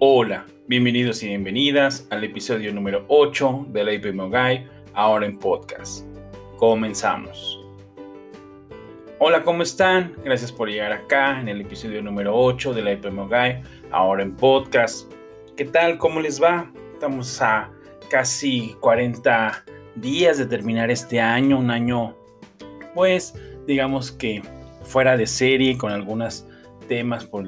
Hola, bienvenidos y bienvenidas al episodio número 8 de la iPMO Guide, ahora en podcast. Comenzamos. Hola, ¿cómo están? Gracias por llegar acá en el episodio número 8 de la iPMO Guide, ahora en podcast. ¿Qué tal? ¿Cómo les va? Estamos a casi 40 días de terminar este año, un año, pues, digamos que fuera de serie con algunos temas por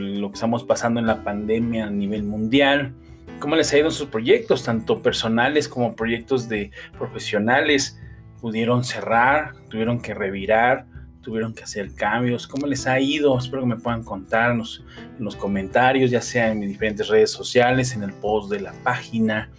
lo que estamos pasando en la pandemia a nivel mundial. ¿Cómo les ha ido sus proyectos, tanto personales como proyectos de profesionales? ¿Pudieron cerrar? ¿Tuvieron que revirar? ¿Tuvieron que hacer cambios? ¿Cómo les ha ido? Espero que me puedan contarnos en los comentarios, ya sea en mis diferentes redes sociales, en el post de la página.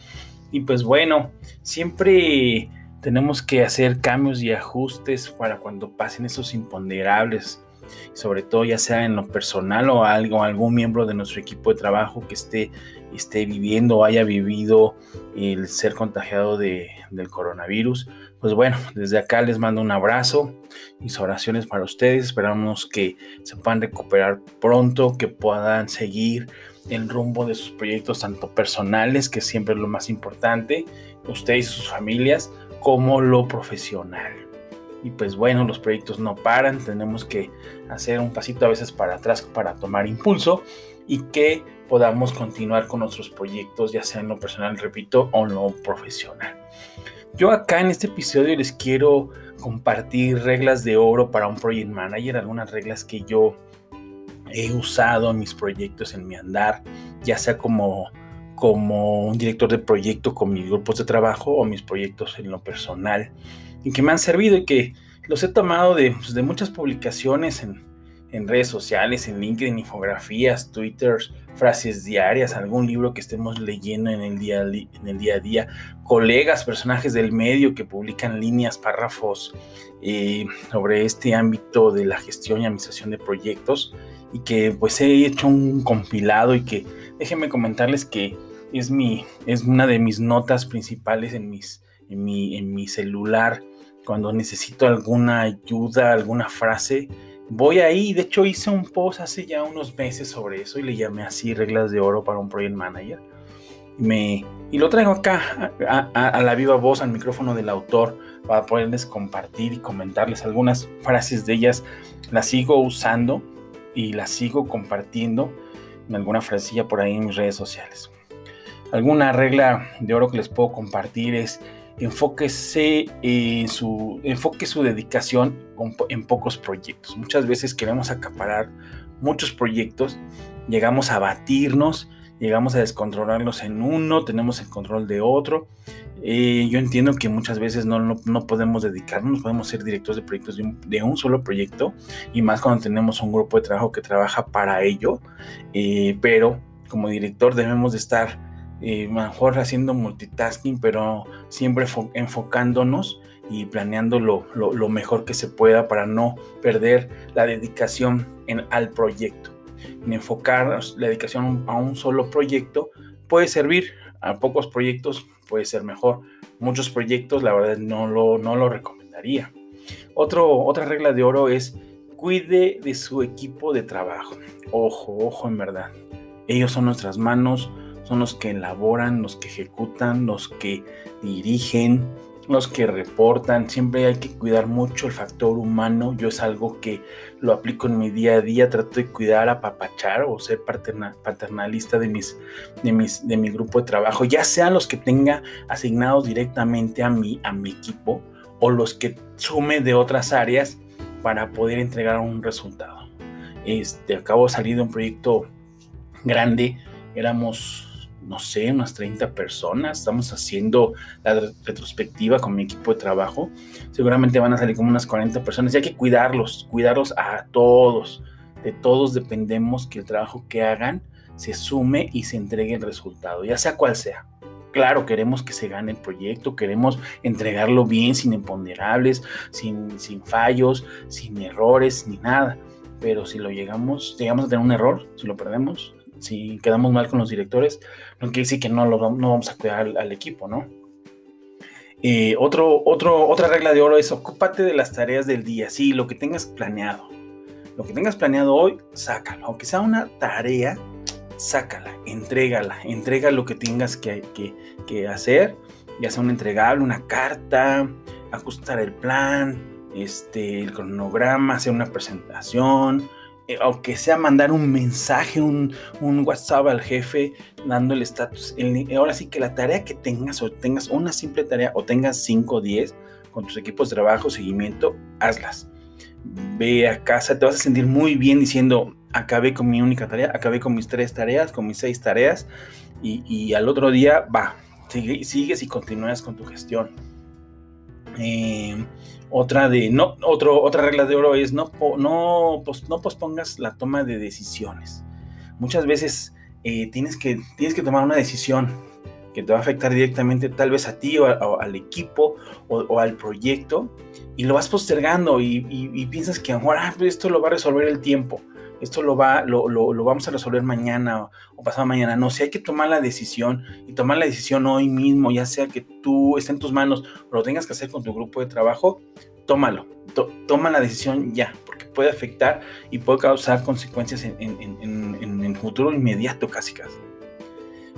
Y pues bueno, siempre tenemos que hacer cambios y ajustes para cuando pasen esos imponderables, sobre todo ya sea en lo personal o algún miembro de nuestro equipo de trabajo que esté viviendo o haya vivido el ser contagiado del coronavirus. Pues bueno, desde acá les mando un abrazo, mis oraciones para ustedes, esperamos que se puedan recuperar pronto, que puedan seguir el rumbo de sus proyectos tanto personales, que siempre es lo más importante, ustedes y sus familias, como lo profesional. Y pues bueno, los proyectos no paran, tenemos que hacer un pasito a veces para atrás para tomar impulso y que podamos continuar con nuestros proyectos, ya sea en lo personal, repito, o en lo profesional. Yo acá en este episodio les quiero compartir reglas de oro para un Project Manager, algunas reglas que yo he usado en mis proyectos, en mi andar, ya sea como un director de proyecto con mis grupos de trabajo o mis proyectos en lo personal, y que me han servido y que los he tomado de muchas publicaciones en redes sociales, en LinkedIn, infografías, Twitter, frases diarias, algún libro que estemos leyendo en el día a día, colegas, personajes del medio que publican líneas, párrafos sobre este ámbito de la gestión y administración de proyectos, y que pues he hecho un compilado y que déjenme comentarles que es una de mis notas principales en mi celular. Cuando necesito alguna ayuda, alguna frase, voy ahí. De hecho, hice un post hace ya unos meses sobre eso y le llamé así reglas de oro para un Project Manager. Y lo traigo acá a la viva voz, al micrófono del autor, para poderles compartir y comentarles algunas frases de ellas. Las sigo usando y las sigo compartiendo en alguna frasilla por ahí en mis redes sociales. Alguna regla de oro que les puedo compartir es: enfoque su dedicación en pocos proyectos. Muchas veces queremos acaparar muchos proyectos, llegamos a batirnos, llegamos a descontrolarlos en uno, tenemos el control de otro. Yo entiendo que muchas veces no podemos dedicarnos, podemos ser directores de proyectos de un solo proyecto, y más cuando tenemos un grupo de trabajo que trabaja para ello, pero como director debemos de estar mejor haciendo multitasking, pero siempre enfocándonos y planeando lo mejor que se pueda para no perder la dedicación al proyecto. En enfocar la dedicación a un solo proyecto puede servir, a pocos proyectos puede ser mejor, muchos proyectos la verdad no lo recomendaría. Otra regla de oro es: cuide de su equipo de trabajo. Ojo, en verdad, ellos son nuestras manos, son los que elaboran, los que ejecutan, los que dirigen, los que reportan. Siempre hay que cuidar mucho el factor humano. Yo es algo que lo aplico en mi día a día, trato de cuidar, apapachar o ser paternalista de mi grupo de trabajo, ya sea los que tenga asignados directamente a mi equipo o los que sume de otras áreas para poder entregar un resultado. Acabo de salir de un proyecto grande, éramos, no sé, unas 30 personas. Estamos haciendo la retrospectiva con mi equipo de trabajo. Seguramente van a salir como unas 40 personas. Y hay que cuidarlos a todos. De todos dependemos que el trabajo que hagan se sume y se entregue el resultado, ya sea cual sea. Claro, queremos que se gane el proyecto, queremos entregarlo bien, sin imponderables, sin fallos, sin errores, ni nada. Pero si llegamos a tener un error, si lo perdemos, si quedamos mal con los directores, no quiere decir que no vamos a cuidar al equipo, ¿no? Otra regla de oro es: ocúpate de las tareas del día. Sí, lo que tengas planeado hoy, sácalo. Aunque sea una tarea, sácala, entrega lo que tengas que hacer, ya sea un entregable, una carta, ajustar el plan, el cronograma, hacer una presentación, aunque sea mandar un mensaje, un WhatsApp al jefe, dándole estatus. Ahora sí que la tarea que tengas, o tengas una simple tarea, o tengas 5 o 10, con tus equipos de trabajo, seguimiento, hazlas. Ve a casa, te vas a sentir muy bien diciendo, acabé con mi única tarea, acabé con mis 3 tareas, con mis 6 tareas, y al otro día, sigues y continúas con tu gestión. Otra regla de oro es no pospongas la toma de decisiones. Muchas veces tienes que tomar una decisión que te va a afectar directamente tal vez a ti o al equipo o al proyecto, y lo vas postergando y piensas que esto lo va a resolver el tiempo, esto lo vamos a resolver mañana o pasado mañana. No, si hay que tomar la decisión, y tomar la decisión hoy mismo, ya sea que tú esté en tus manos o lo tengas que hacer con tu grupo de trabajo, tómalo, toma la decisión ya, porque puede afectar y puede causar consecuencias en el futuro inmediato casi.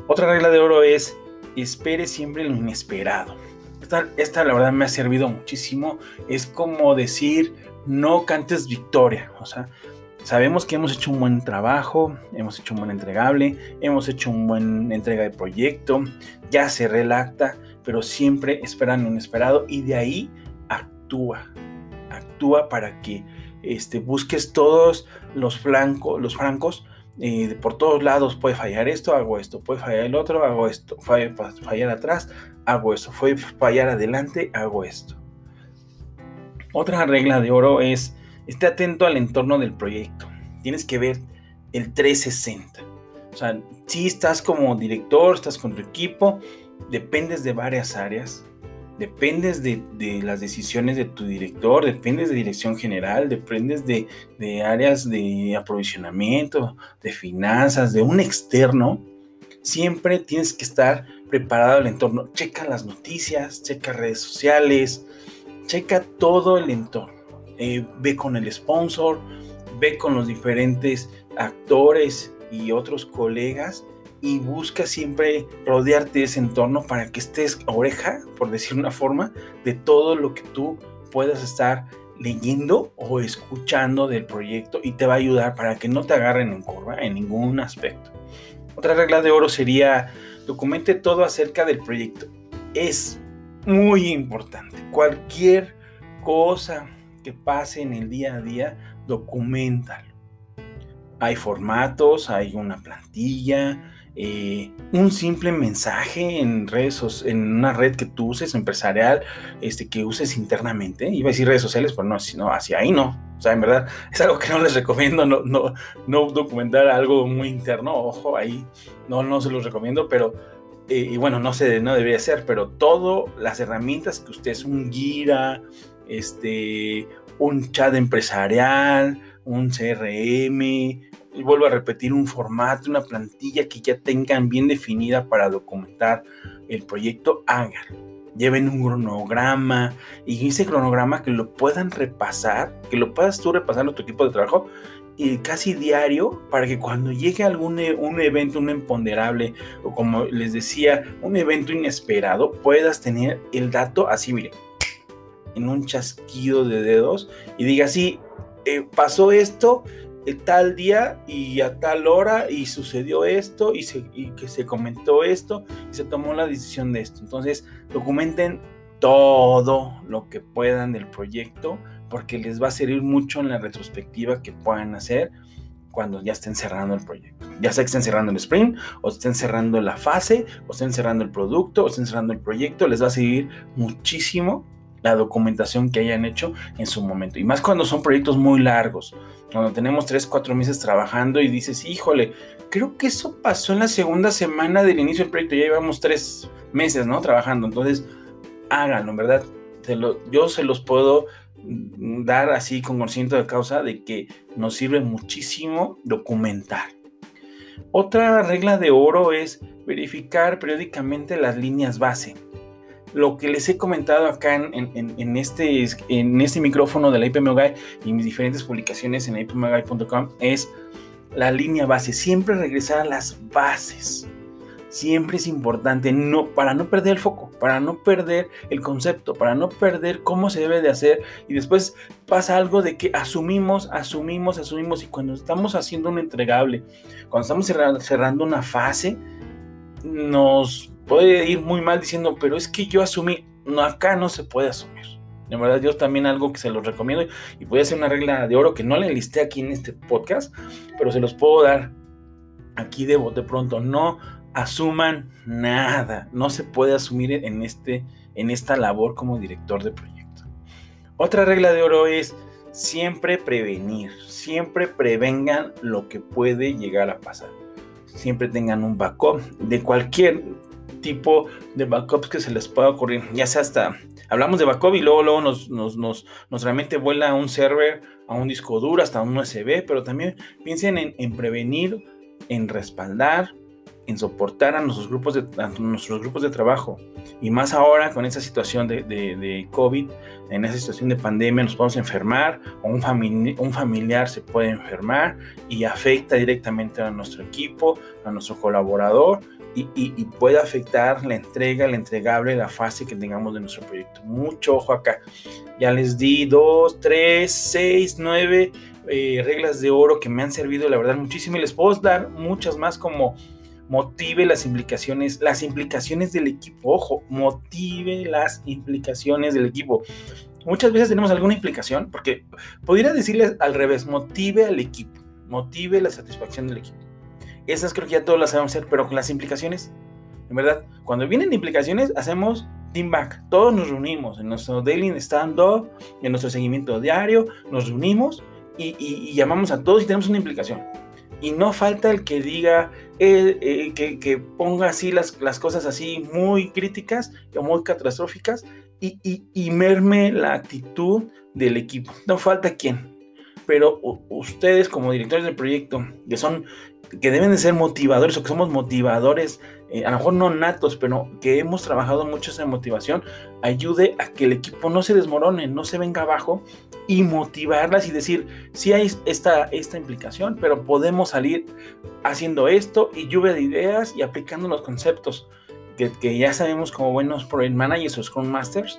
Otra regla de oro es, espere siempre lo inesperado. Esta la verdad me ha servido muchísimo. Es como decir, no cantes victoria, o sea, sabemos que hemos hecho un buen trabajo, hemos hecho un buen entregable, hemos hecho una buena entrega de proyecto, ya cerré el acta, pero siempre esperan lo inesperado, y de ahí actúa para que busques todos los francos, por todos lados. Puede fallar esto, hago esto, puede fallar el otro, hago esto, fallar atrás, hago esto, puede fallar adelante, hago esto. Otra regla de oro es, esté atento al entorno del proyecto. Tienes que ver el 360. O sea, si estás como director, estás con tu equipo, dependes de varias áreas, dependes de las decisiones de tu director, dependes de dirección general, dependes de áreas de aprovisionamiento, de finanzas, de un externo. Siempre tienes que estar preparado al entorno. Checa las noticias, checa redes sociales, checa todo el entorno. Ve con el sponsor, ve con los diferentes actores y otros colegas, y busca siempre rodearte de ese entorno para que estés oreja, por decir una forma, de todo lo que tú puedas estar leyendo o escuchando del proyecto, y te va a ayudar para que no te agarren en curva en ningún aspecto. Otra regla de oro sería, documente todo acerca del proyecto. Es muy importante, cualquier cosa que pase en el día a día, documentalo. Hay formatos, hay una plantilla, un simple mensaje en redes, en una red que tú uses, empresarial, que uses internamente. Iba a decir redes sociales, pero no, hacia ahí no. O sea, en verdad, es algo que no les recomiendo, no documentar algo muy interno. Ojo, ahí no se los recomiendo, pero y bueno, no debería ser, pero todas las herramientas que ustedes, un Gira, un chat empresarial, un CRM, y vuelvo a repetir, un formato, una plantilla que ya tengan bien definida para documentar el proyecto, háganlo. Lleven un cronograma, y ese cronograma que lo puedan repasar, que lo puedas tú repasar a tu equipo de trabajo, y casi diario, para que cuando llegue un evento, un imponderable, o como les decía, un evento inesperado, puedas tener el dato así, mire, en un chasquido de dedos, y diga así, pasó esto tal día y a tal hora, y sucedió esto, y que se comentó esto, y se tomó la decisión de esto. Entonces, documenten todo lo que puedan del proyecto, porque les va a servir mucho en la retrospectiva que puedan hacer cuando ya estén cerrando el proyecto. Ya sea que estén cerrando el sprint, o estén cerrando la fase, o estén cerrando el producto, o estén cerrando el proyecto, les va a servir muchísimo la documentación que hayan hecho en su momento, y más cuando son proyectos muy largos, cuando tenemos 3-4 meses trabajando y dices, híjole, creo que eso pasó en la segunda semana del inicio del proyecto, ya llevamos 3 meses, ¿no?, trabajando. Entonces háganlo, en verdad, yo se los puedo dar así con conocimiento de causa de que nos sirve muchísimo documentar. Otra regla de oro es verificar periódicamente las líneas base. Lo que les he comentado acá en este micrófono de la iPMOGuide y mis diferentes publicaciones en iPMOGuide.com es la línea base, siempre regresar a las bases. Siempre es importante para no perder el foco, para no perder el concepto, para no perder cómo se debe de hacer. Y después pasa algo de que asumimos, y cuando estamos haciendo un entregable, cuando estamos cerrando una fase, nos puede ir muy mal diciendo, pero es que yo asumí. No, acá no se puede asumir. De verdad, yo también algo que se los recomiendo, y voy a hacer una regla de oro que no la enlisté aquí en este podcast, pero se los puedo dar aquí de bote pronto. No asuman nada, no se puede asumir en esta labor como director de proyecto. Otra regla de oro es siempre prevenir, siempre prevengan lo que puede llegar a pasar. Siempre tengan un backup de cualquier tipo de backups que se les pueda ocurrir, ya sea hasta, hablamos de backup y luego nos realmente vuela a un server, a un disco duro, hasta un USB, pero también piensen en prevenir, en respaldar, en soportar a nuestros grupos de trabajo. Y más ahora con esa situación de COVID, en esa situación de pandemia nos podemos enfermar, o un familiar se puede enfermar y afecta directamente a nuestro equipo, a nuestro colaborador, y puede afectar la entrega, el entregable, la fase que tengamos de nuestro proyecto. Mucho ojo acá. Ya les di 2, 3, 6, 9 reglas de oro que me han servido, la verdad, muchísimo, y les puedo dar muchas más como... Motive las implicaciones del equipo. Ojo, motive las implicaciones del equipo. Muchas veces tenemos alguna implicación, porque pudiera decirles al revés, motive al equipo, motive la satisfacción del equipo. Esas creo que ya todos las sabemos hacer, pero con las implicaciones, en verdad, cuando vienen implicaciones, hacemos team back. Todos nos reunimos en nuestro daily stand-up, en nuestro seguimiento diario, nos reunimos y llamamos a todos y tenemos una implicación. Y no falta el que diga, que ponga así las cosas así muy críticas o muy catastróficas y merme la actitud del equipo. No falta quién. Pero ustedes como directores del proyecto, que deben de ser motivadores, o que somos motivadores, a lo mejor no natos, pero que hemos trabajado mucho esa motivación, ayude a que el equipo no se desmorone, no se venga abajo, y motivarlas y decir, sí hay esta implicación, pero podemos salir haciendo esto, y lluvia de ideas, y aplicando los conceptos que ya sabemos como buenos Project Managers o Scrum Masters,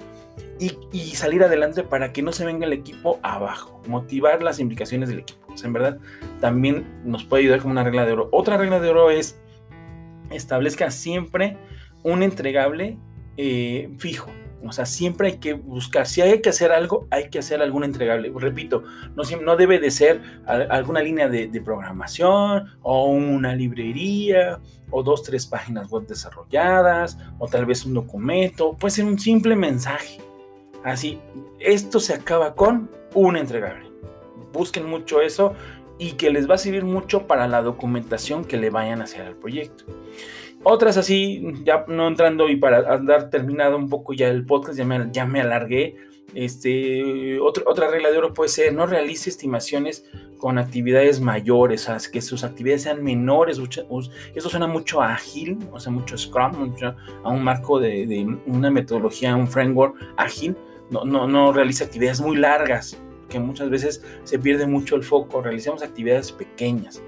y salir adelante para que no se venga el equipo abajo. Motivar las implicaciones del equipo. O sea, en verdad, también nos puede ayudar como una regla de oro. Otra regla de oro es establezca siempre un entregable fijo. O sea, siempre hay que buscar, si hay que hacer algo, hay que hacer algún entregable. Repito, no debe de ser alguna línea de programación, o una librería, o 2, 3 páginas web desarrolladas, o tal vez un documento, puede ser un simple mensaje. Así, esto se acaba con un entregable. Busquen mucho eso, y que les va a servir mucho para la documentación que le vayan a hacer al proyecto. Otras así, ya no entrando, y para andar terminado un poco ya el podcast, ya me alargué. Otra regla de oro puede ser, no realice estimaciones con actividades mayores, o sea, que sus actividades sean menores. Eso suena mucho a ágil, o sea, mucho Scrum, mucho a un marco de una metodología, un framework ágil. No realice actividades muy largas, que muchas veces se pierde mucho el foco. Realicemos actividades pequeñas.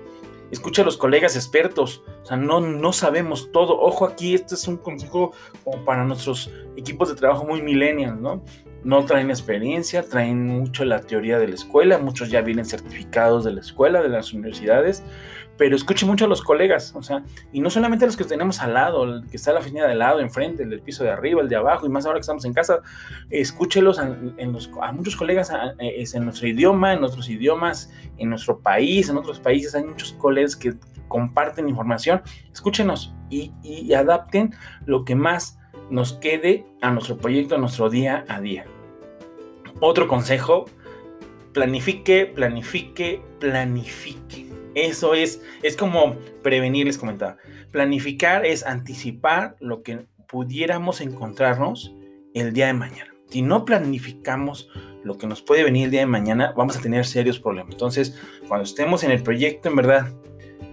Escucha a los colegas expertos, o sea, no sabemos todo. Ojo aquí, este es un consejo como para nuestros equipos de trabajo muy millennials, ¿no? No traen experiencia, traen mucho la teoría de la escuela, muchos ya vienen certificados de la escuela, de las universidades, pero escuchen mucho a los colegas, o sea, y no solamente a los que tenemos al lado, el que está en la oficina de al lado, enfrente, el del piso de arriba, el de abajo, y más ahora que estamos en casa, escúchelos a muchos colegas en nuestro idioma, en otros idiomas, en nuestro país, en otros países, hay muchos colegas que comparten información. Escúchenos y adapten lo que más nos quede a nuestro proyecto, a nuestro día a día. Otro consejo, planifique. Eso es como prevenir, les comentaba. Planificar es anticipar lo que pudiéramos encontrarnos el día de mañana. Si no planificamos lo que nos puede venir el día de mañana, vamos a tener serios problemas. Entonces, cuando estemos en el proyecto, en verdad,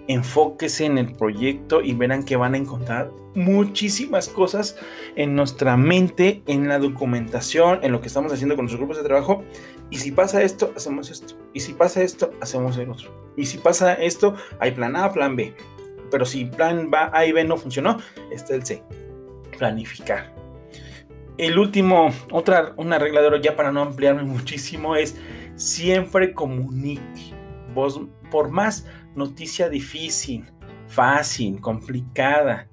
enfóquese en el proyecto y verán que van a encontrar muchísimas cosas en nuestra mente, en la documentación, en lo que estamos haciendo con nuestros grupos de trabajo. Y si pasa esto, hacemos esto. Y si pasa esto, hacemos el otro. Y si pasa esto, hay plan A, plan B. Pero si plan A y B no funcionó, está el C. Planificar. El último, una regla de oro ya para no ampliarme muchísimo, es siempre comunique. Vos, por más noticia difícil, fácil, complicada,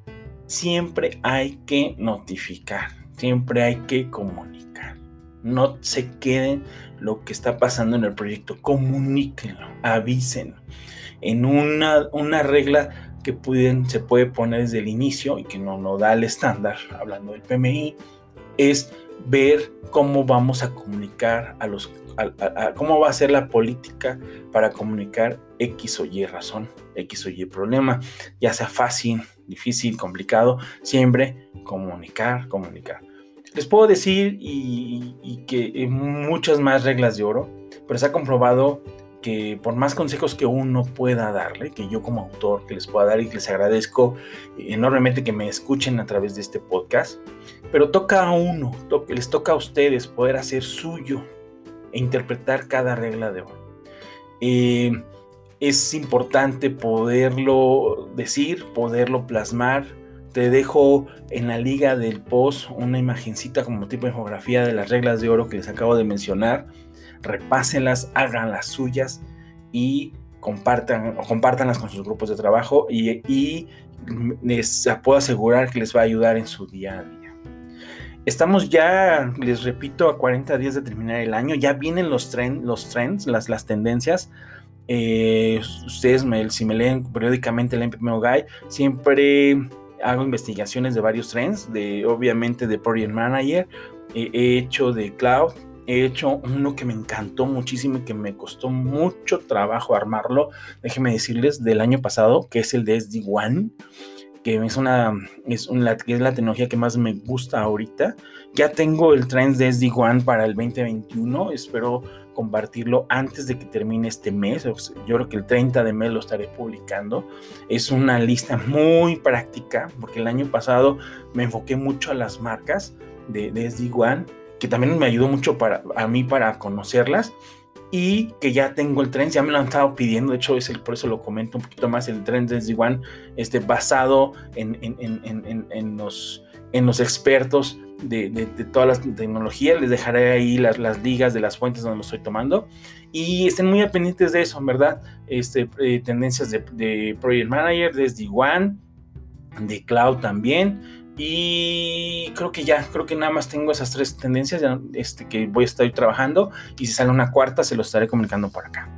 siempre hay que notificar, siempre hay que comunicar. No se queden lo que está pasando en el proyecto, comuníquenlo, avísenlo. En una regla que se puede poner desde el inicio y que no lo da el estándar, hablando del PMI, es ver cómo vamos a comunicar cómo va a ser la política para comunicar X o Y razón, X o Y problema, ya sea fácil, difícil, complicado, siempre comunicar. Les puedo decir y que muchas más reglas de oro, pero se ha comprobado que por más consejos que uno pueda darle, que yo como autor que les pueda dar y que les agradezco enormemente que me escuchen a través de este podcast, pero les toca a ustedes poder hacer suyo e interpretar cada regla de oro. Es importante poderlo decir, poderlo plasmar. Te dejo en la liga del post una imagencita como tipo de infografía de las reglas de oro que les acabo de mencionar. Repásenlas, hagan las suyas y compártanlas con sus grupos de trabajo y les puedo asegurar que les va a ayudar en su día a día. Estamos ya, les repito, a 40 días de terminar el año. Ya vienen los trends, las tendencias. Ustedes, si me leen periódicamente el iPMOGuide, siempre hago investigaciones de varios trends, obviamente de Project Manager, he hecho de Cloud. He hecho uno que me encantó muchísimo y que me costó mucho trabajo armarlo, déjenme decirles, del año pasado, que es el de SD-WAN, que es la tecnología que más me gusta ahorita. Ya tengo el trend de SD-WAN para el 2021, espero compartirlo antes de que termine este mes. Yo creo que el 30 de mes lo estaré publicando. Es una lista muy práctica, porque el año pasado me enfoqué mucho a las marcas de SD-WAN, que también me ayudó mucho para conocerlas, y que ya tengo el trend, ya me lo han estado pidiendo, de hecho por eso lo comento un poquito más, el trend de SD-WAN basado en los expertos de todas las tecnologías. Les dejaré ahí las ligas de las fuentes donde lo estoy tomando, y estén muy pendientes de eso, ¿verdad? Tendencias de Project Manager, de SD-WAN, de Cloud también. Y creo que nada más tengo esas tres tendencias que voy a estar trabajando, y si sale una cuarta se lo estaré comunicando por acá.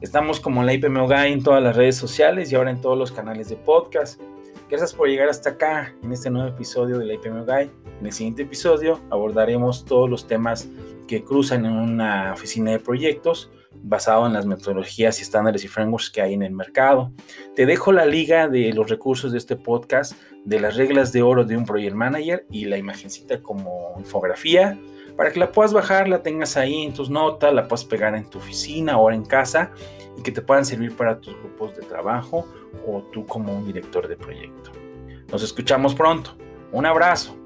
Estamos como la iPMOGuide en todas las redes sociales y ahora en todos los canales de podcast. Gracias por llegar hasta acá en este nuevo episodio de la iPMOGuide. En el siguiente episodio abordaremos todos los temas que cruzan en una oficina de proyectos, basado en las metodologías y estándares y frameworks que hay en el mercado. Te dejo la liga de los recursos de este podcast, de las reglas de oro de un Project Manager y la imagencita como infografía, para que la puedas bajar, la tengas ahí en tus notas, la puedas pegar en tu oficina o en casa, y que te puedan servir para tus grupos de trabajo o tú como un director de proyecto. Nos escuchamos pronto. Un abrazo.